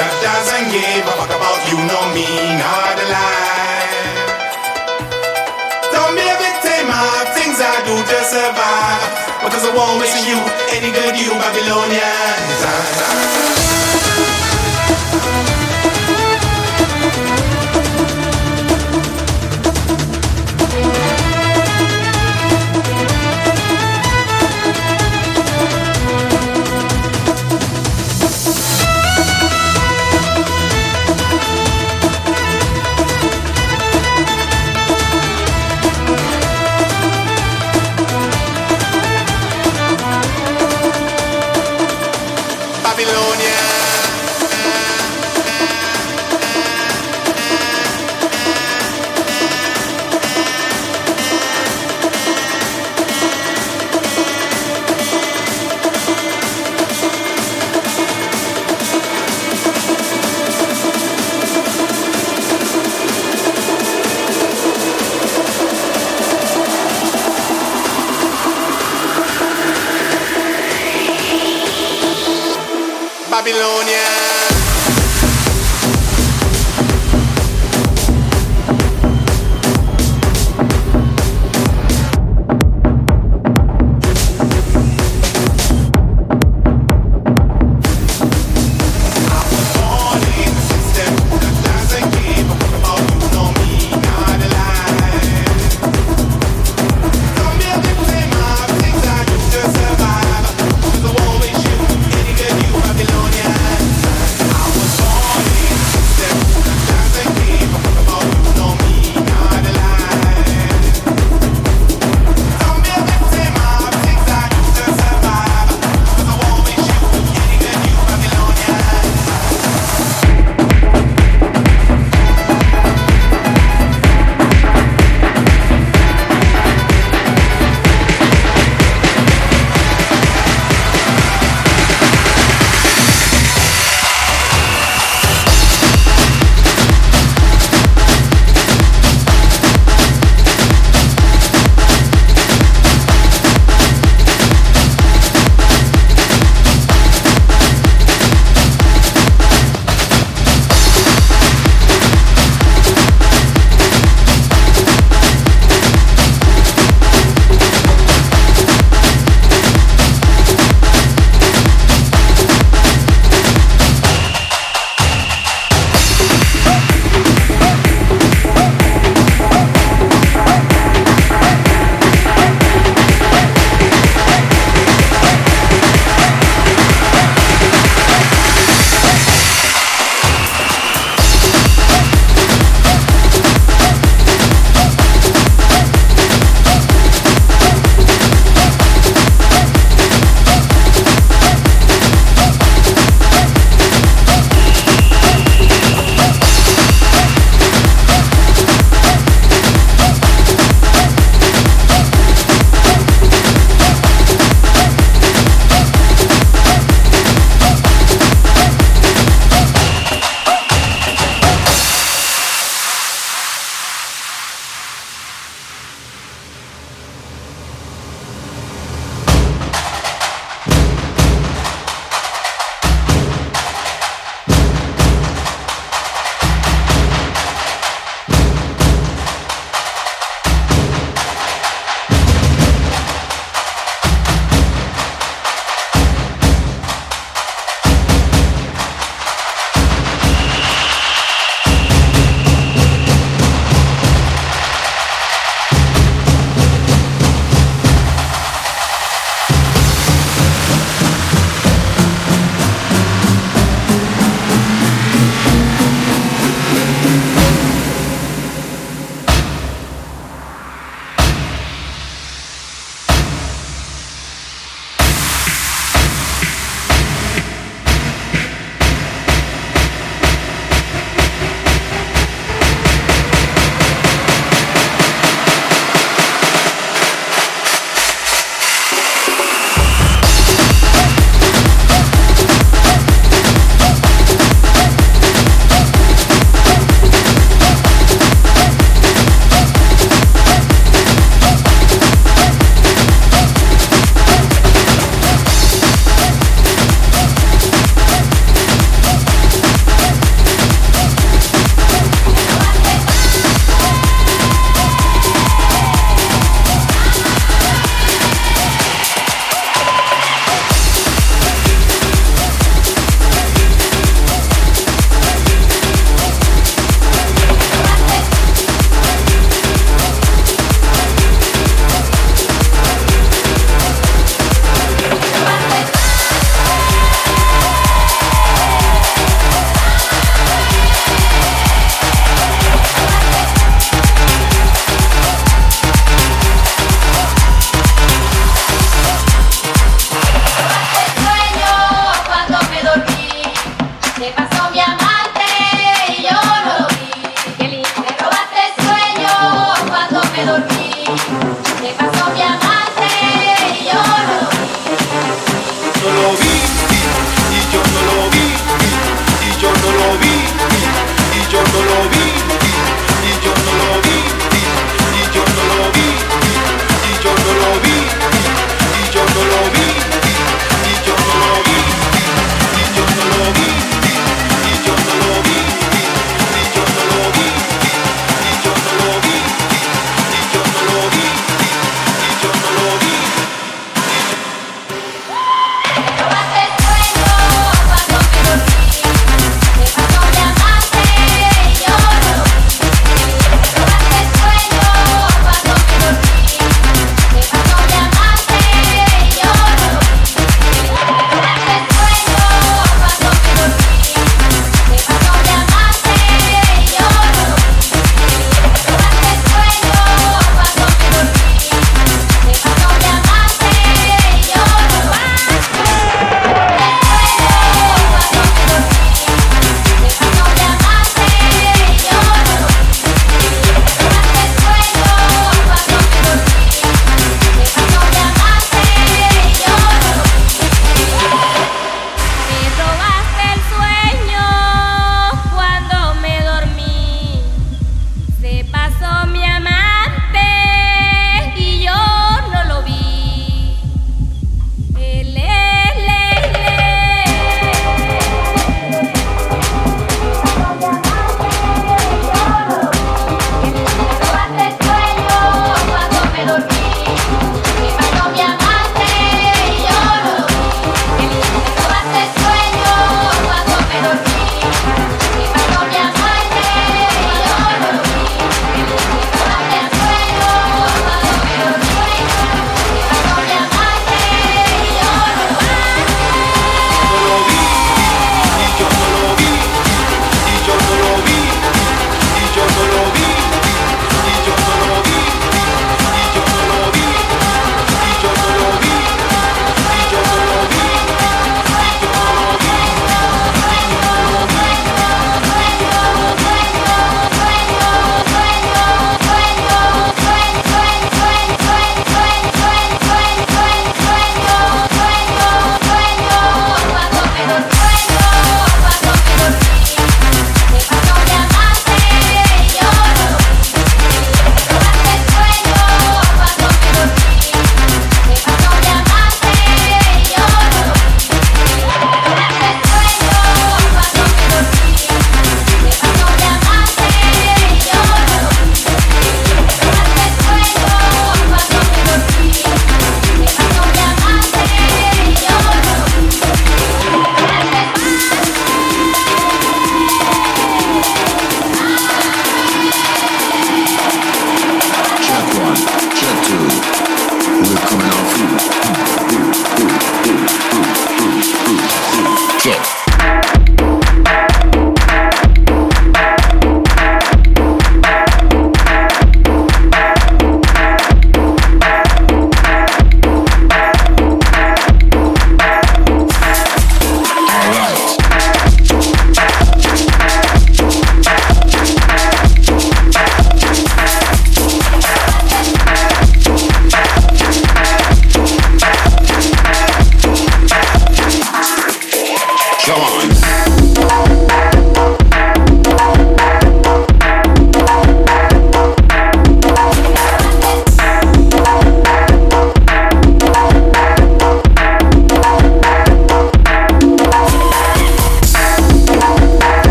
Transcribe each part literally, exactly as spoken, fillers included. that doesn't give a fuck about you, no me, not a lie. Don't be a victim of things I do to survive, because I won't wish you any good, you Babylonians.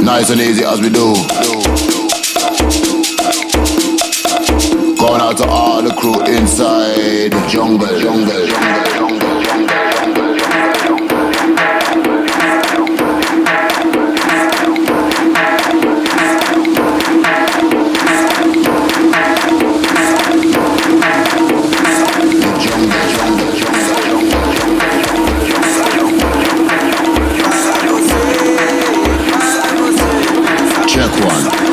Nice and easy as we do. Going out to all the crew inside the jungle, jungle, jungle, jungle.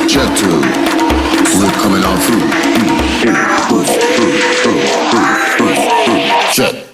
Check two, we're coming on through. Check.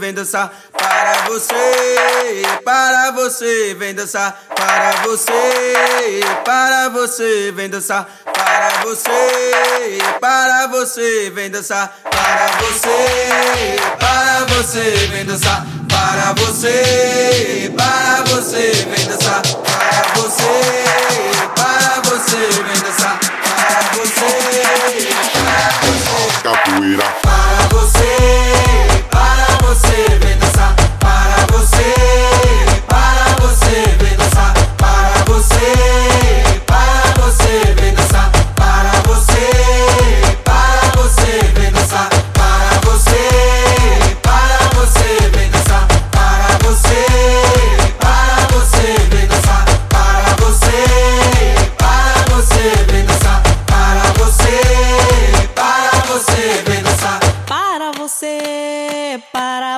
Vem dançar para você, para você, vem dançar para você, para você, vem dançar para você, para você, vem dançar para você, para você, vem dançar para você, para você, vem dançar para você, para você, vem dançar para você, para você, capoeira para você.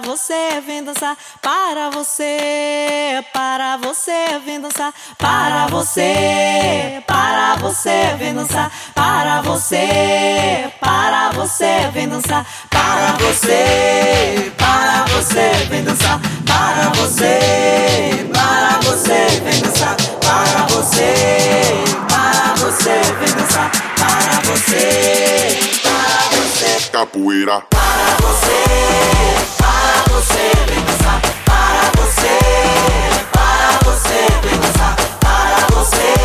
Você vem dançar para você, para você vem dançar para você, para você vem dançar para você, para você vem dançar para você, para você vem dançar para você, para você vem dançar para você, para você vem dançar para você, para você vem dançar para você. Para você vem dançar, para você, para você vem dançar, para você, para você vem dançar, para você, para você vem dançar, para você, para você vem dançar, para você, para você vem dançar, para você, para você vem dançar, para você, para você capoeira, para você. Para você vem dançar, para você, para você vem dançar, para você,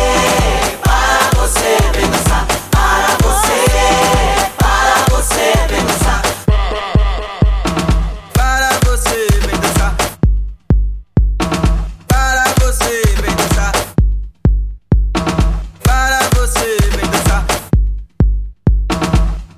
para você vem dançar, para você, para você vem dançar, para você vem dançar, para você vem dançar, para você vem dançar, para você vem dançar.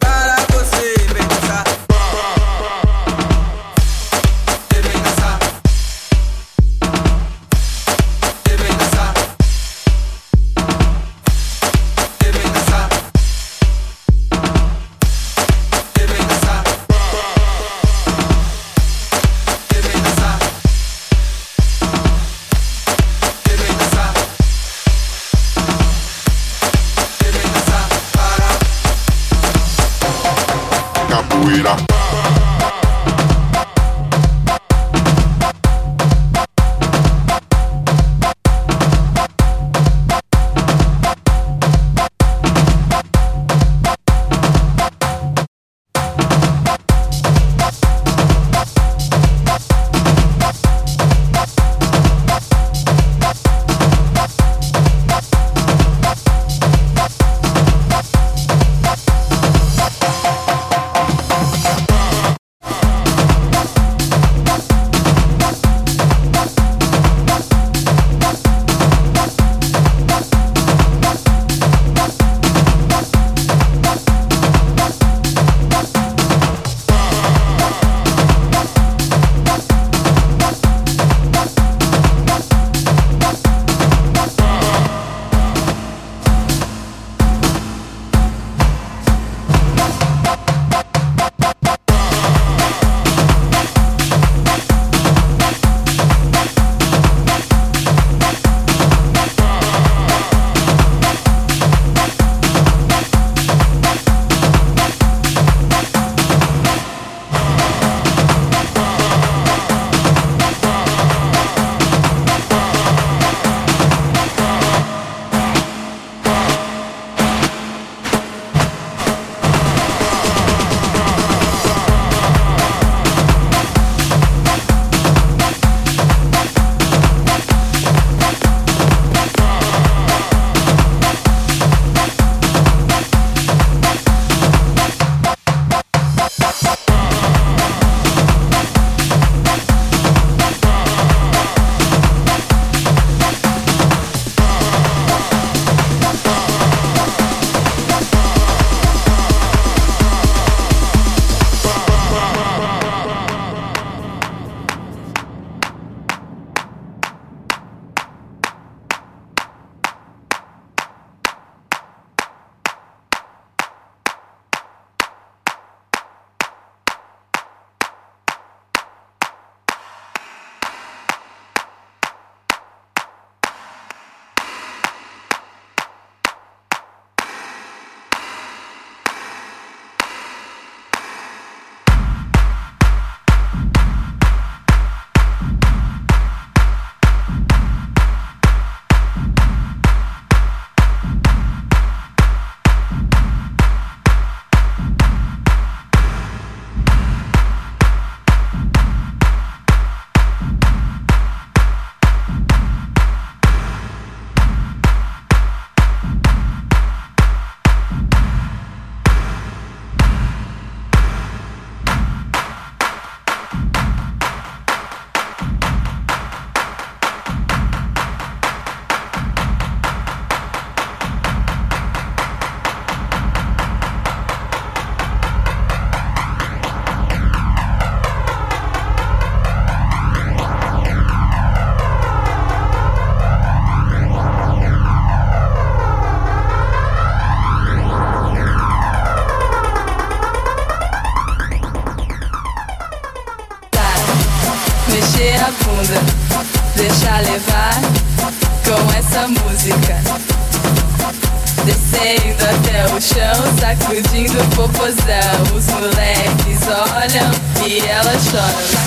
mexer a bunda, deixa levar com essa música. Descendo até o chão, sacudindo o popozão. Os moleques olham e ela chora.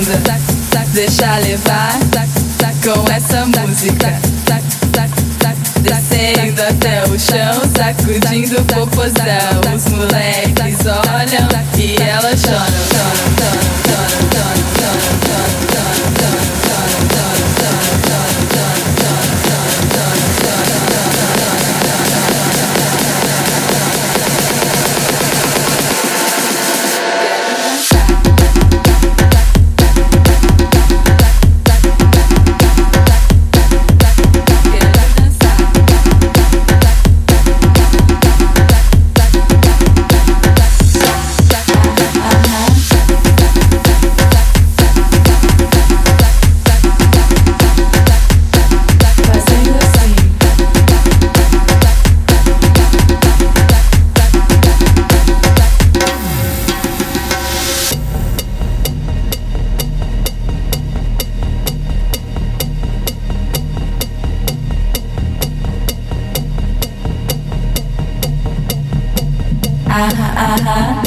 Deixa levar com essa música. Descendo até o chão, sacudindo o popozão. Os moleques olham e ela chora. Aham.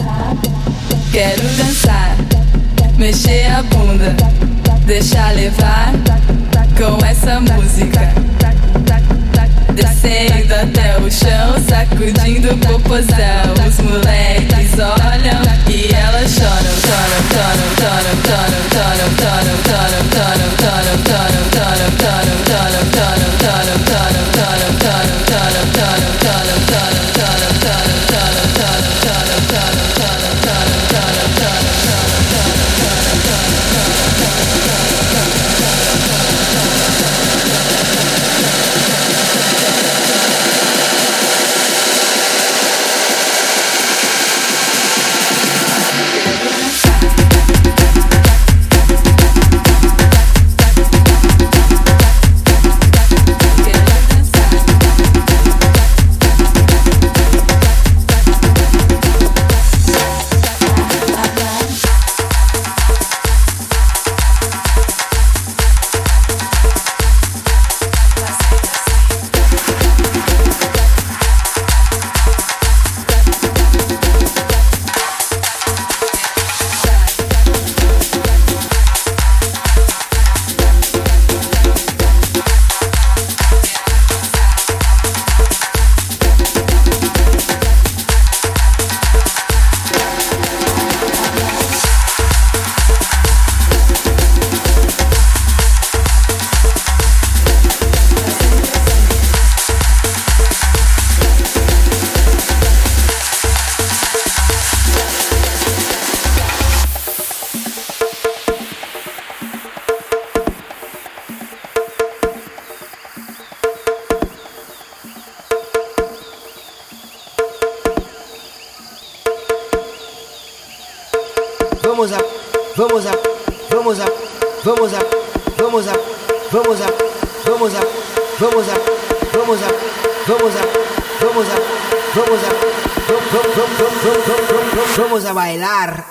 Quero dançar, mexer a bunda, deixar levar com essa música. Descendo até o chão, sacudindo o popozão. Os moleques olham e ela chora, chora, chora, chora, chora, chora, chora, chora, chora, chora, chora, chora, chora, chora, chora, chora, chora, chora, chora, chora, chora, chora. Vamos a, vamos a, vamos a, vamos a, vamos a, vamos a, vamos a, vamos a, vamos a, vamos a, vamos a, vamos a, vamos a bailar.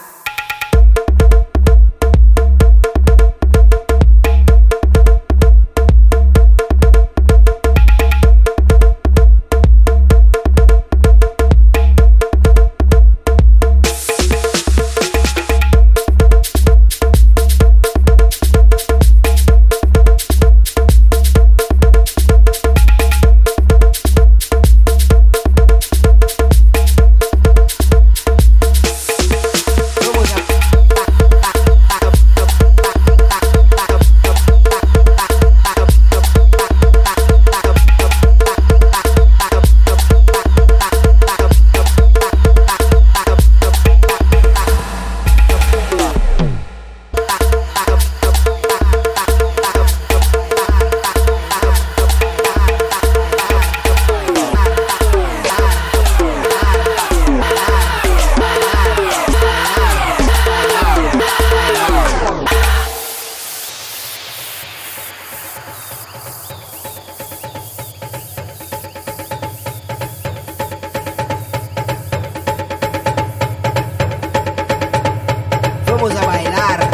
vamos a bailar.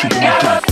Up.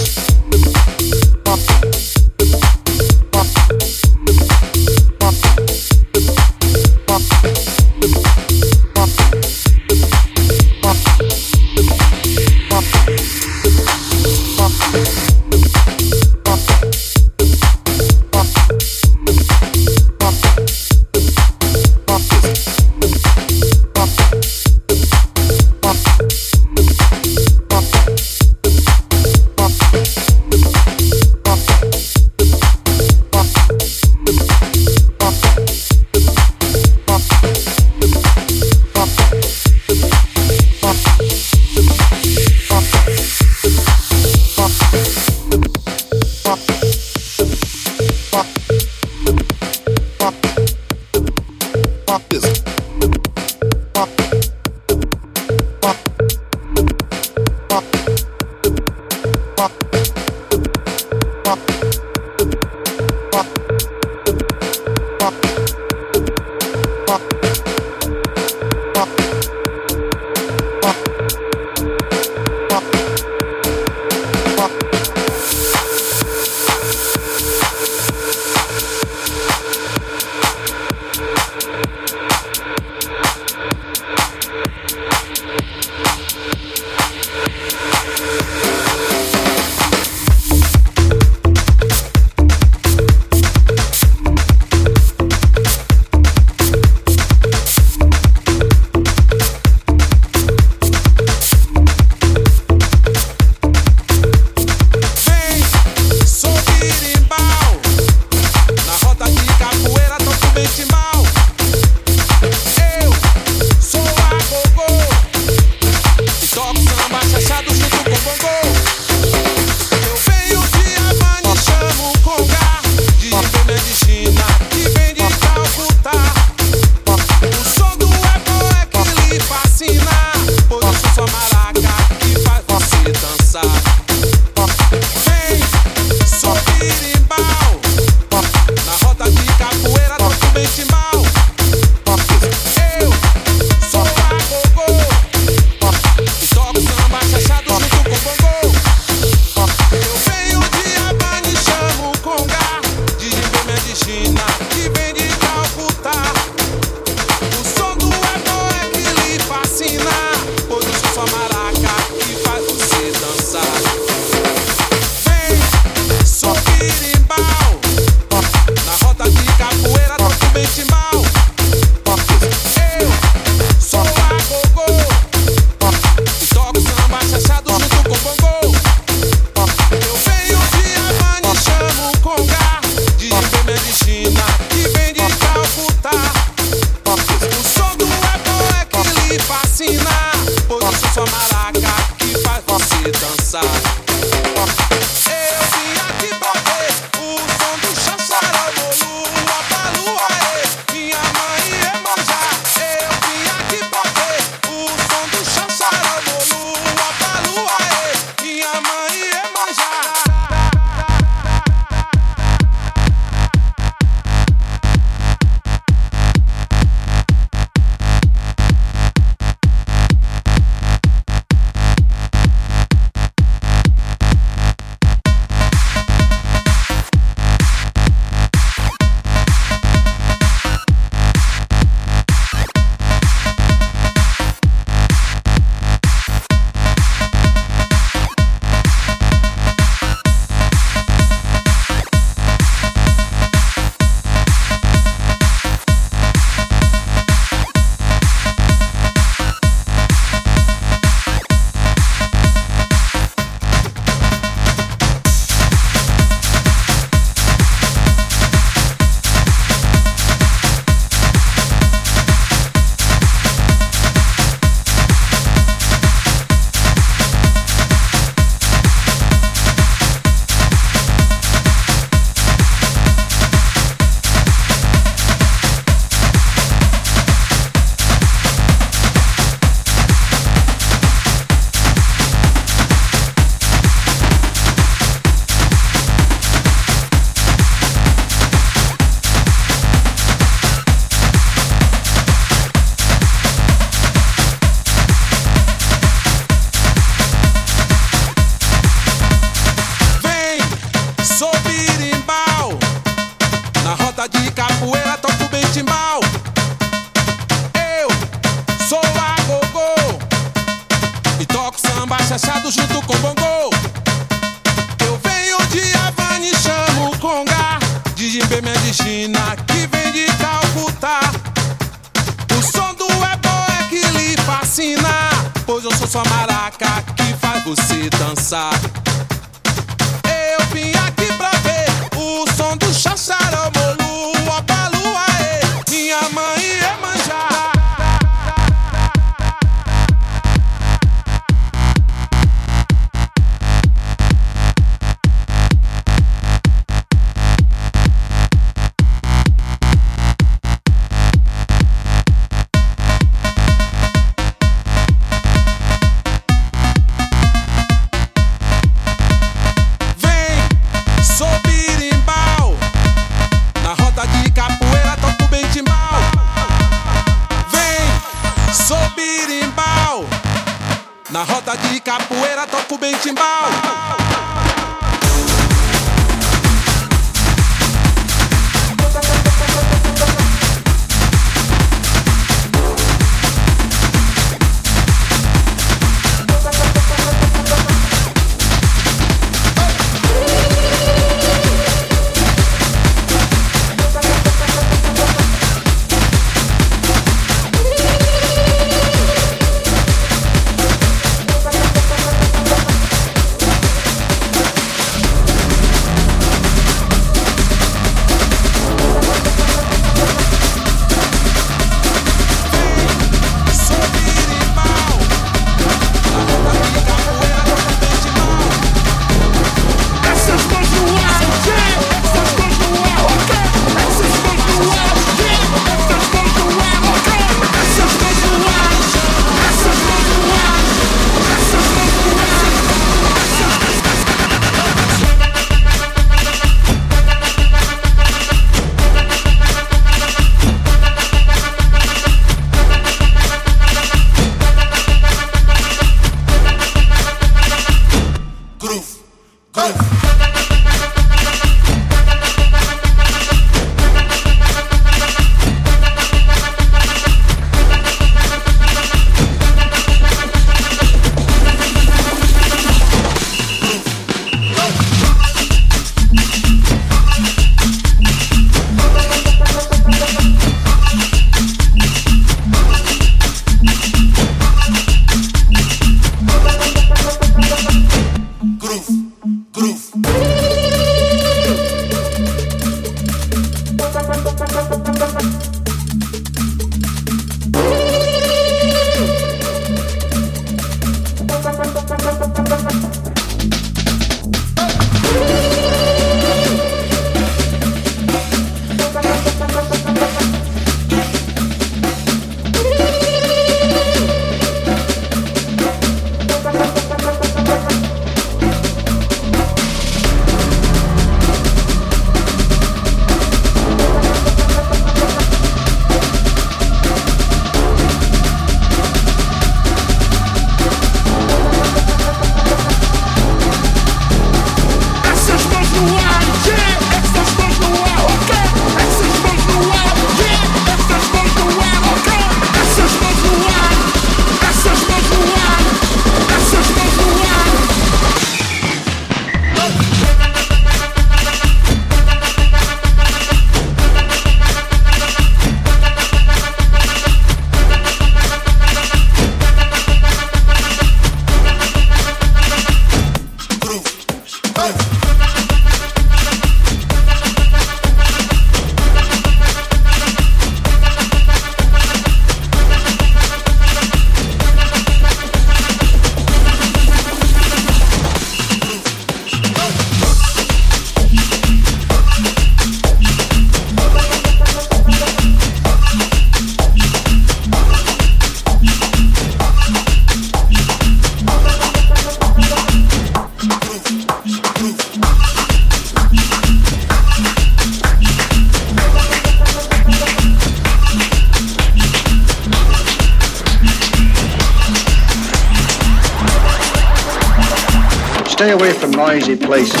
Stay away from noisy places.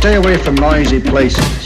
Stay away from noisy places.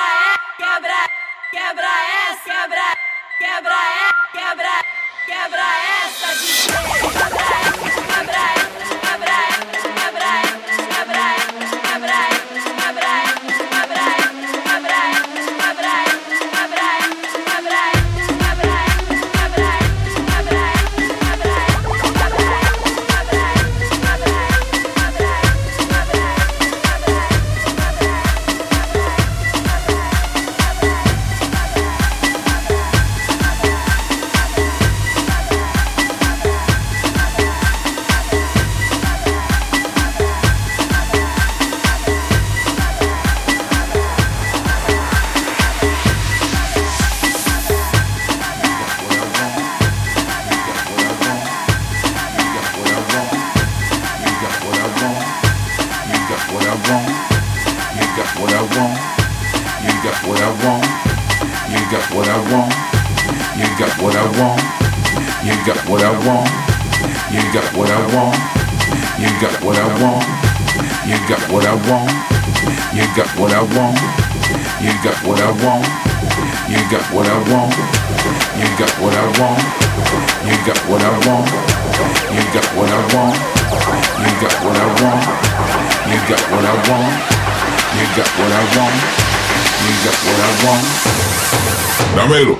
quebra é, quebra, quebra essa, quebra, quebra é, quebra, quebra essa, quebra é, quebra é, quebra é, quebra é, quebra é, quebra é, quebra é, quebra é, quebra é, quebra é, quebra é, quebra é. Damelo.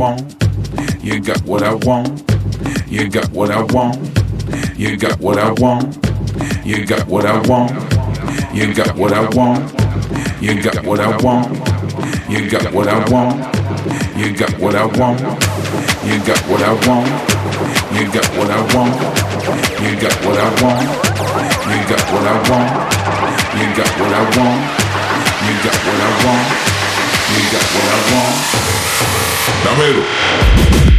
You got what I want. You got what I want. You got what I want. You got what I want. You got what I want. You got what I want. You got what I want. You got what I want. You got what I want. You got what I want. You got what I want. Damelo.